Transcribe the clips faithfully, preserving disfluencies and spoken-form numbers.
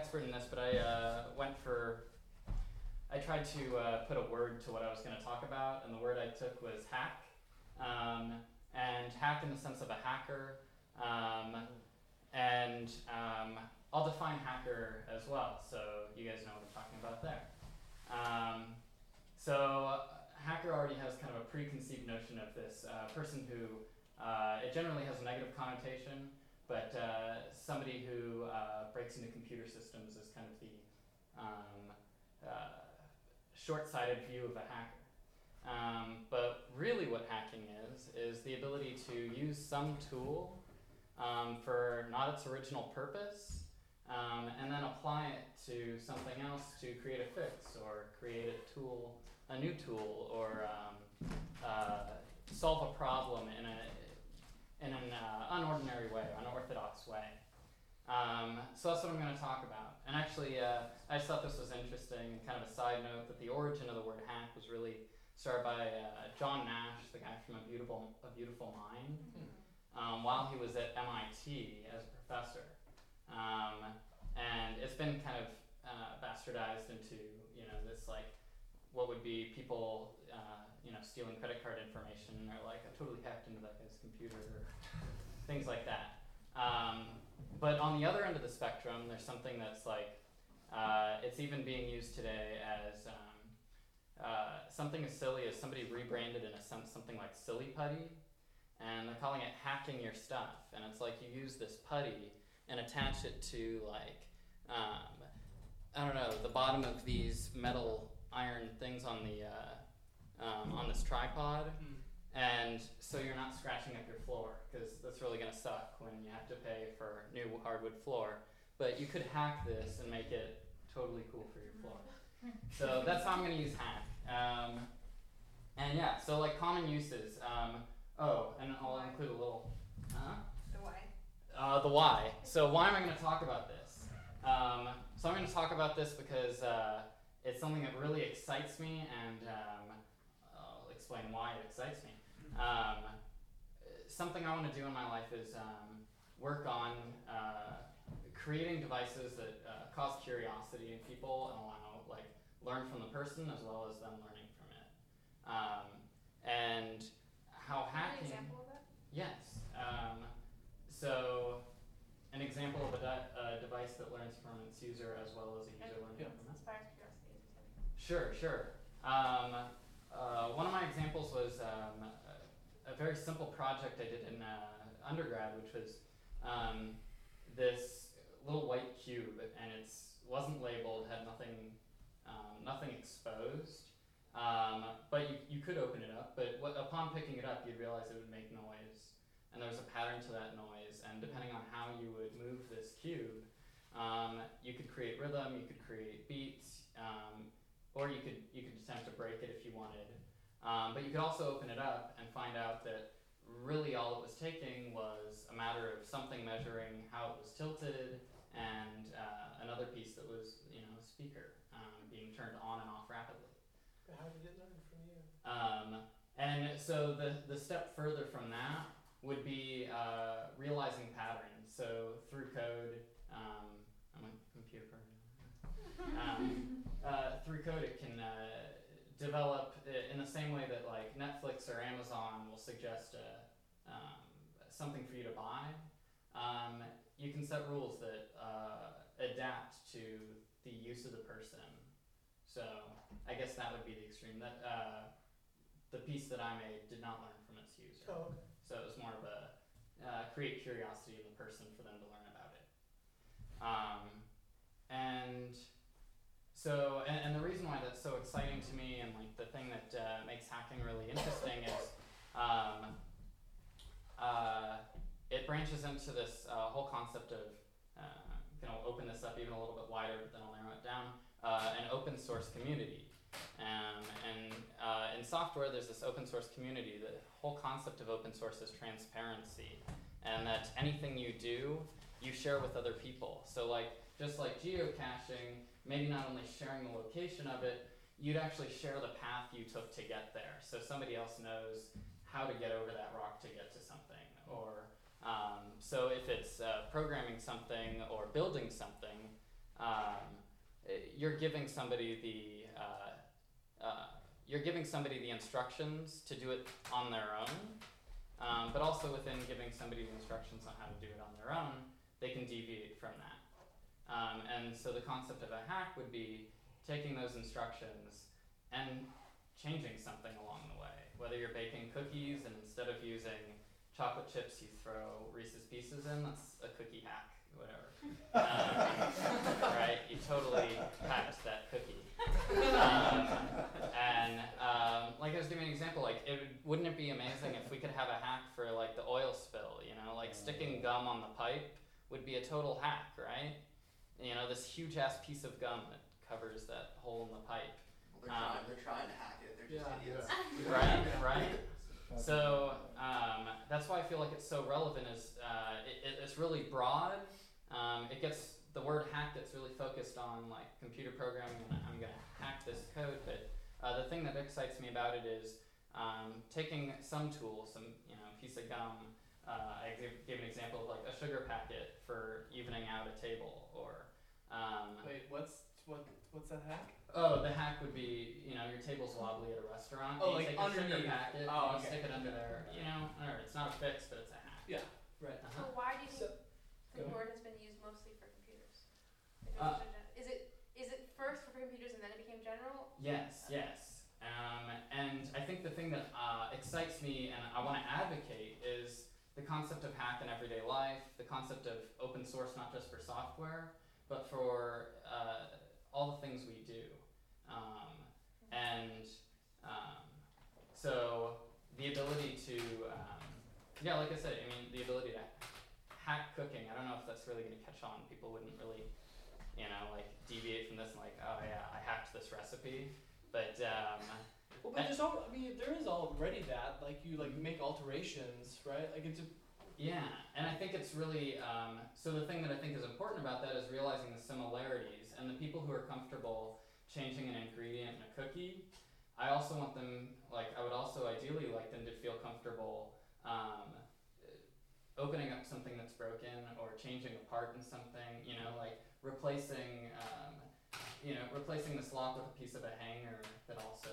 expert in this, but I uh, went for, I tried to uh, put a word to what I was going to talk about, and the word I took was hack, um, and hack in the sense of a hacker, um, and um, I'll define hacker as well, so you guys know what I'm talking about there. Um, so hacker already has kind of a preconceived notion of this uh, person who, uh, it generally has a negative connotation, but uh, somebody who uh, breaks into computer systems is kind of the um, uh, short-sighted view of a hacker. Um, but really what hacking is, is the ability to use some tool um, for not its original purpose, um, and then apply it to something else to create a fix or create a tool, a new tool, or um, uh, solve a problem in a in an uh, unordinary way, unorthodox way. Um, so that's what I'm going to talk about. And actually, uh, I just thought this was interesting, kind of a side note, that the origin of the word hack was really started by uh, John Nash, the guy from A Beautiful, A Beautiful Mind, mm-hmm. um, while he was at M I T as a professor. Um, and it's been kind of uh, bastardized into, you know, this like, what would be people, uh, you know, stealing credit card information, or like, I totally hacked into that guy's computer, or things like that. Um, But on the other end of the spectrum, there's something that's like, uh, it's even being used today as um, uh, something as silly as somebody rebranded in a sense something like silly putty, and they're calling it hacking your stuff. And it's like you use this putty and attach it to like, um, I don't know, the bottom of these metal iron things on the uh, um, on this tripod. Mm. And so you're not scratching up your floor, because that's really going to suck when you have to pay for new hardwood floor. But you could hack this and make it totally cool for your floor. So that's how I'm going to use hack. Um, and yeah, so like common uses. Um, oh, and I'll include a little. Huh? The why. Uh, the why. So why am I going to talk about this? Um, so I'm going to talk about this because uh, it's something that really excites me, and um, I'll explain why it excites me. Um, something I want to do in my life is um, work on uh, creating devices that uh, cause curiosity in people and allow, like, learn from the person as well as them learning from it. Um, and how hacking... An example of that? Yes. Um, so an example of a, de- a device that learns from its user as well as a user and learning from it. Inspires curiosity. Sure, sure. Um, uh, one of my examples was... Um, a very simple project I did in uh, undergrad, which was um, this little white cube, and it wasn't labeled, had nothing um, nothing exposed, um, but you, you could open it up, but what, upon picking it up, you'd realize it would make noise, and there was a pattern to that noise, and depending on how you would move this cube, um, you could create rhythm, you could create beats, um, or you could you could attempt to break it if you wanted. Um, but you could also open it up and find out that really all it was taking was a matter of something measuring how it was tilted and uh, another piece that was, you know, a speaker um, being turned on and off rapidly. But how did it learn from you? Um, and so the, the step further from that would be uh, realizing patterns. So through code, um, I'm a computer program. Um, uh, through code it can... Uh, develop in the same way that like Netflix or Amazon will suggest a, um, something for you to buy. Um, you can set rules that uh, adapt to the use of the person. So I guess that would be the extreme. That uh, the piece that I made did not learn from its user. Oh, okay. So it was more of a uh, create curiosity in the person for them to learn about it. Um, and So, and, and the reason why that's so exciting to me, and like the thing that uh, makes hacking really interesting is um, uh, it branches into this uh, whole concept of, uh, I'm going to open this up even a little bit wider, but then I'll narrow it down, uh, an open source community. Um, and uh, in software, there's this open source community. The whole concept of open source is transparency, and that anything you do, you share with other people. So like, just like geocaching, maybe not only sharing the location of it, you'd actually share the path you took to get there. So somebody else knows how to get over that rock to get to something. Or um, so if it's uh, programming something or building something, um, you're giving somebody the uh, uh, you're giving somebody the instructions to do it on their own, um, but also within giving somebody the instructions on how to do it on their own, they can deviate from that. Um, and so the concept of a hack would be taking those instructions and changing something along the way. Whether you're baking cookies and instead of using chocolate chips you throw Reese's Pieces in, that's a cookie hack, whatever. Um, right? You totally hacked that cookie. Um, and um, like I was giving an example, like it wouldn't it be amazing if we could have a hack for like the oil spill, you know, like sticking gum on the pipe would be a total hack, right? You know, this huge ass piece of gum that covers that hole in the pipe. Well, they're, um, trying, they're trying to hack it, they're just yeah, idiots. Yeah. Right, right? So um, that's why I feel like it's so relevant is uh, it, it, it's really broad. Um, it gets the word hack gets really focused on like computer programming and I'm going to hack this code. But uh, the thing that excites me about it is um, taking some tool, some you know piece of gum. Uh, I gave, gave an example of like a sugar packet for evening out a table or. Um, Wait, what's what? What's that hack? Oh, the hack would be you know your table's wobbly at a restaurant. Oh, you like take underneath. A sugar packet. Oh, okay. You stick it under there. You know, or it's not a fix, but it's a hack. Yeah, right. Uh-huh. So why do you think so, the word has been used mostly for computers? Uh, is it is it first for computers and then it became general? Yes, yes. Um, and I think the thing that uh, excites me and I want to advocate is the concept of hack in everyday life, the concept of open source not just for software, but for uh, all the things we do. Um, and um, so the ability to, um, yeah, like I said, I mean, the ability to hack cooking, I don't know if that's really gonna catch on. People wouldn't really, you know, like deviate from this and like, oh yeah, I hacked this recipe. But, um, well, but there's all, I mean, there is already that, like you like make alterations, right? Like it's a, Yeah, and I think it's really, um, so the thing that I think is important about that is realizing the similarities, and the people who are comfortable changing an ingredient in a cookie, I also want them, like, I would also ideally like them to feel comfortable um, opening up something that's broken or changing a part in something, you know, like replacing, um, you know, replacing this lock with a piece of a hanger that also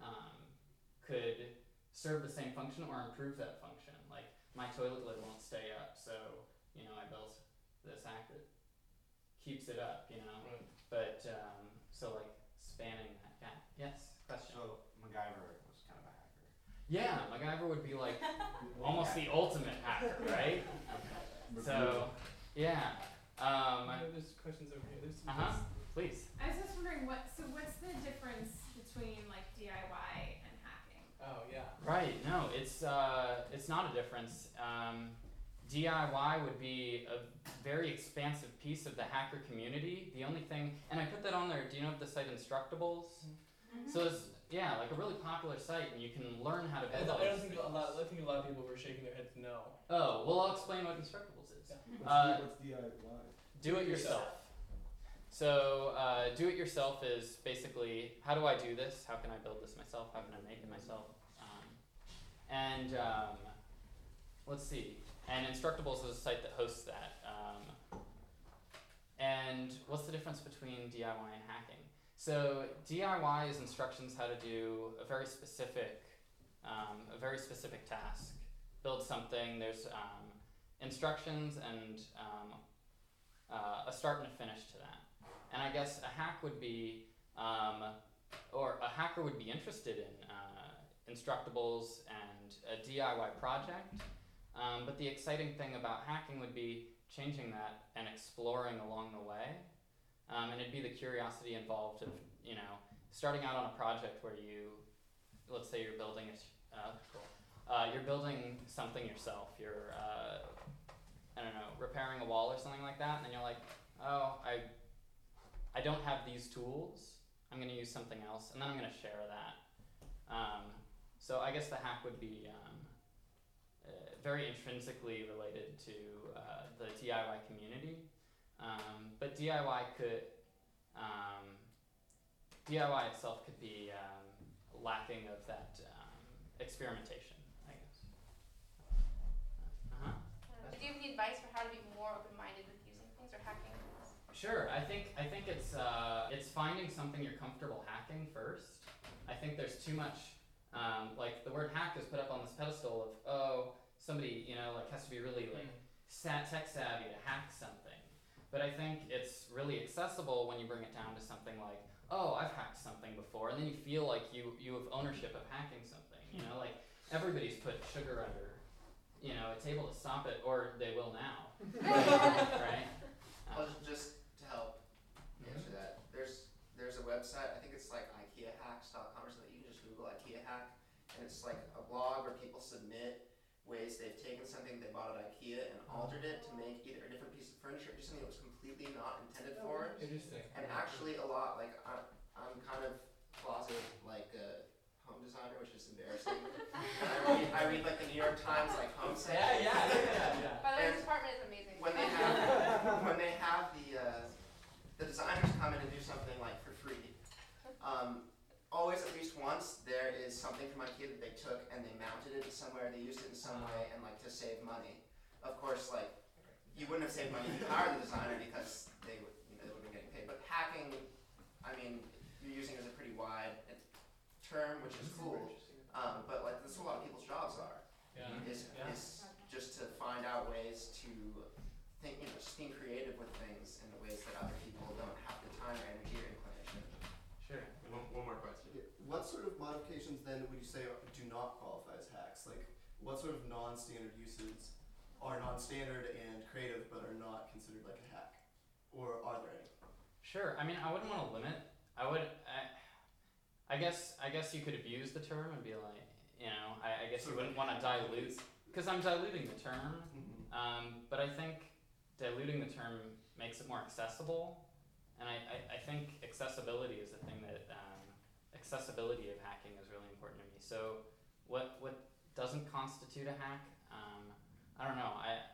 um, could serve the same function or improve that function, like, my toilet lid won't stay up, so, you know, I built this hack that keeps it up, you know? Right. But, um, so, like, spanning that gap. Yes, question? So, MacGyver was kind of a hacker. Yeah, MacGyver would be, like, almost the ultimate hacker, right? So, yeah. Um, yeah. There's questions over here. There's uh-huh. Please. I was just wondering, what. so what's the difference between, like, D I Y and hacking? Oh, yeah. Right, no, it's uh, it's not a difference. Um, D I Y would be a very expansive piece of the hacker community. The only thing, and I put that on there, do you know of the site Instructables? Mm-hmm. So it's, yeah, like a really popular site, and you can learn how to build I, I don't think a lot. I think a lot of people were shaking their heads no. Oh, well, I'll explain what Instructables is. Yeah. What's, uh, what's D I Y? Do it yourself. So uh, do it yourself is basically, how do I do this? How can I build this myself? How can I make it myself? Um, and um, let's see. And Instructables is a site that hosts that. Um, and what's the difference between D I Y and hacking? So D I Y is instructions how to do a very specific, um, a very specific task. Build something, there's um, instructions and um, uh, a start and a finish to that. And I guess a hack would be, um, or a hacker would be interested in uh, Instructables and a D I Y project. Um, but the exciting thing about hacking would be changing that and exploring along the way. Um, and it'd be the curiosity involved of, you know, starting out on a project where you, let's say you're building a, uh, cool. uh, you're building something yourself. You're, uh, I don't know, repairing a wall or something like that. And then you're like, oh, I... I don't have these tools, I'm going to use something else, and then I'm going to share that. Um, so I guess the hack would be um, uh, very intrinsically related to uh, the D I Y community. Um, but D I Y could, um, D I Y itself could be um, lacking of that um, experimentation, I guess. Uh-huh. Uh, do you have any advice for how to be more open-minded with using things or hacking things? Sure. I think I think it's uh, it's finding something you're comfortable hacking first. I think there's too much, um, like the word hack is put up on this pedestal of, oh, somebody, you know, like has to be really like tech savvy to hack something. But I think it's really accessible when you bring it down to something like, oh, I've hacked something before, and then you feel like you you have ownership of hacking something. You know, like everybody's put sugar under, you know, a table to stop it, or they will now. Right? Um, well, just to help answer mm-hmm. that, there's there's a website. I think it's like IKEA hacks dot com or something. You can just Google IKEA hack, and it's like a blog where people submit ways they've taken something they bought at IKEA and altered it to make either a different piece of furniture or just something that was completely not intended for it. Interesting. And actually, a lot like I'm, I'm kind of closet like a home designer, which is embarrassing. I, read, I read like the New York Times like home section. Yeah, yeah, yeah, yeah. By the way, this apartment is amazing. When they have when they have the uh, the designers come in and do something like for free. Um, Always at least once there is something from IKEA that they took and they mounted it somewhere, they used it in some way, and like to save money. Of course, like you wouldn't have saved money if you hired the designer because they would, you know, they would have been getting paid. But hacking, I mean, you're using it as a pretty wide term, which is cool. Um, but like that's what a lot of people's jobs are. Yeah. Is yeah. is just to find out ways to think, you know, just being creative with things in the ways that other people don't have the time or energy or inclination. Sure. One, one more question. Yeah. What sort of modifications then would you say are, do not qualify as hacks? Like, what sort of non-standard uses are non-standard and creative but are not considered like a hack? Or are there any? Sure. I mean, I wouldn't want to limit. I would. I, I guess. I guess you could abuse the term and be like, you know, I, I guess so you wouldn't want to dilute because I'm diluting the term. Mm-hmm. Um, but I think diluting the term makes it more accessible. And I, I, I think accessibility is the thing that, um, accessibility of hacking is really important to me. So what what doesn't constitute a hack? Um, I don't know. I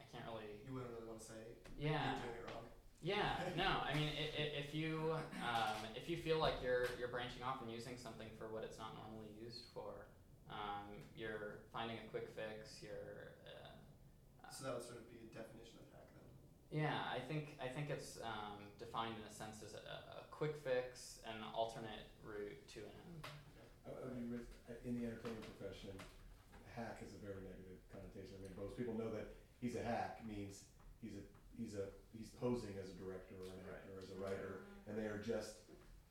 I can't really... You wouldn't really want to say yeah. you're doing it wrong. Yeah, no. I mean, it, it, if you um, if you feel like you're you're branching off and using something for what it's not normally used for, um, you're finding a quick fix, you're... Uh, so that would sort of be a definition of hack then? Yeah, I think I think it's um, defined in a sense as a, a quick fix and an alternate route to an end. I mean, with, in the entertainment profession, hack is a very negative connotation. I mean, most people know that he's a hack means he's a he's a he's posing as a director or an actor or as a writer, and they are just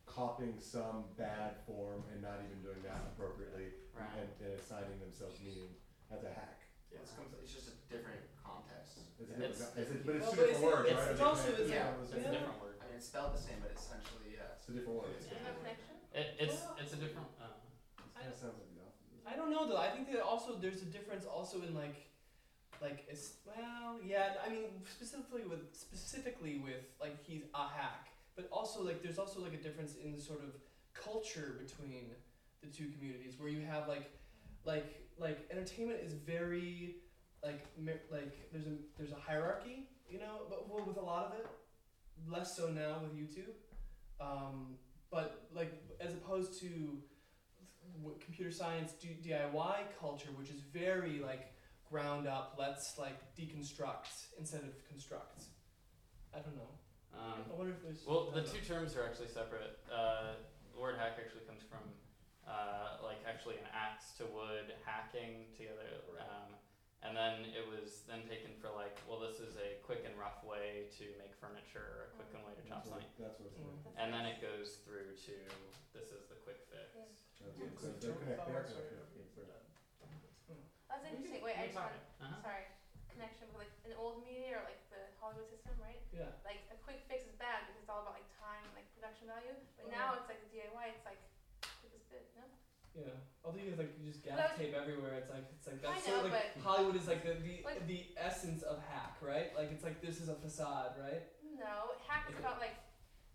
copying some bad form and not even doing that appropriately right. and, and assigning themselves meaning. That's a hack. Yeah, it's, it's just a different context. It's a different it's, it's, it's, but it's well, two different words, right? It's also a different word. I mean, it's spelled the same, but essentially, yeah. It's a different word. It's, yeah. a, it, it's, it's a different... Uh, it kind of sounds like the opposite. I don't know, though. I think that also there's a difference also in, like, like it's, well, yeah, I mean, specifically with, specifically with, like, he's a hack. But also, like, there's also, like, a difference in the sort of culture between the two communities where you have, like, Like like entertainment is very like mi- like there's a there's a hierarchy, you know, but well, with a lot of it, less so now with YouTube, um, but like as opposed to w- computer science d- DIY culture, which is very like ground up. Let's like deconstruct instead of construct. I don't know. Um, I wonder if there's well the two terms are actually separate. Uh, the word hack actually comes from. Uh, like actually an axe to wood hacking together, um, and then it was then taken for like, well, this is a quick and rough way to make furniture, or a quick and way to chop something. That's what it's like. Mm-hmm. And then it goes through to this is the quick fix. Yeah. That's yeah. So yeah. That's interesting. Wait, I just want uh-huh. sorry connection with like an old media or like the Hollywood system, right? Yeah. Like a quick fix is bad because it's all about like time, and, like production value. But oh. now it's like the D I Y. It's like Bit, no? Yeah. Although you have like you just gaff tape everywhere, it's like it's like that's I know, sort of like Hollywood is like the the, like, the essence of hack, right? Like it's like this is a facade, right? No, hack is about like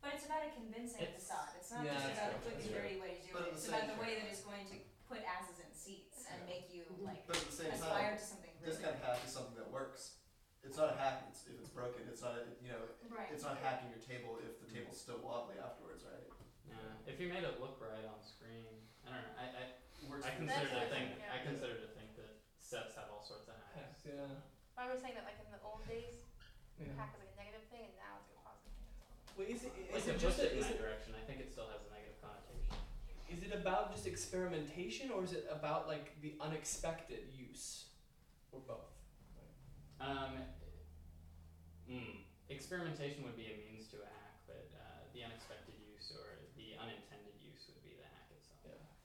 but it's about a convincing it's, facade. It's not yeah, just about right, a dirty right. way to do it. It's about the way that it's going to put asses in seats and yeah. make you like but at the same aspire time, to something really this kind of hack is something that works. It's not a hack it's, if it's broken. It's not a, you know right. it's not hacking your table if the table's still wobbly afterwards, right? Yeah, if you made it look right on screen, I don't know. I I, I consider it a thing. Yeah. I consider it a thing that sets have all sorts of hacks. Yeah. Well, I was saying that like in the old days, yeah. hack was like a negative thing, and now it's a positive. Well, is it, is like it just a, in is that it, direction? I think it still has a negative connotation. Is it about just experimentation, or is it about like the unexpected use, or both? Um, mm, experimentation would be a means to a hack, but uh, the unexpected use or the unintended use would be the hack itself. Yeah.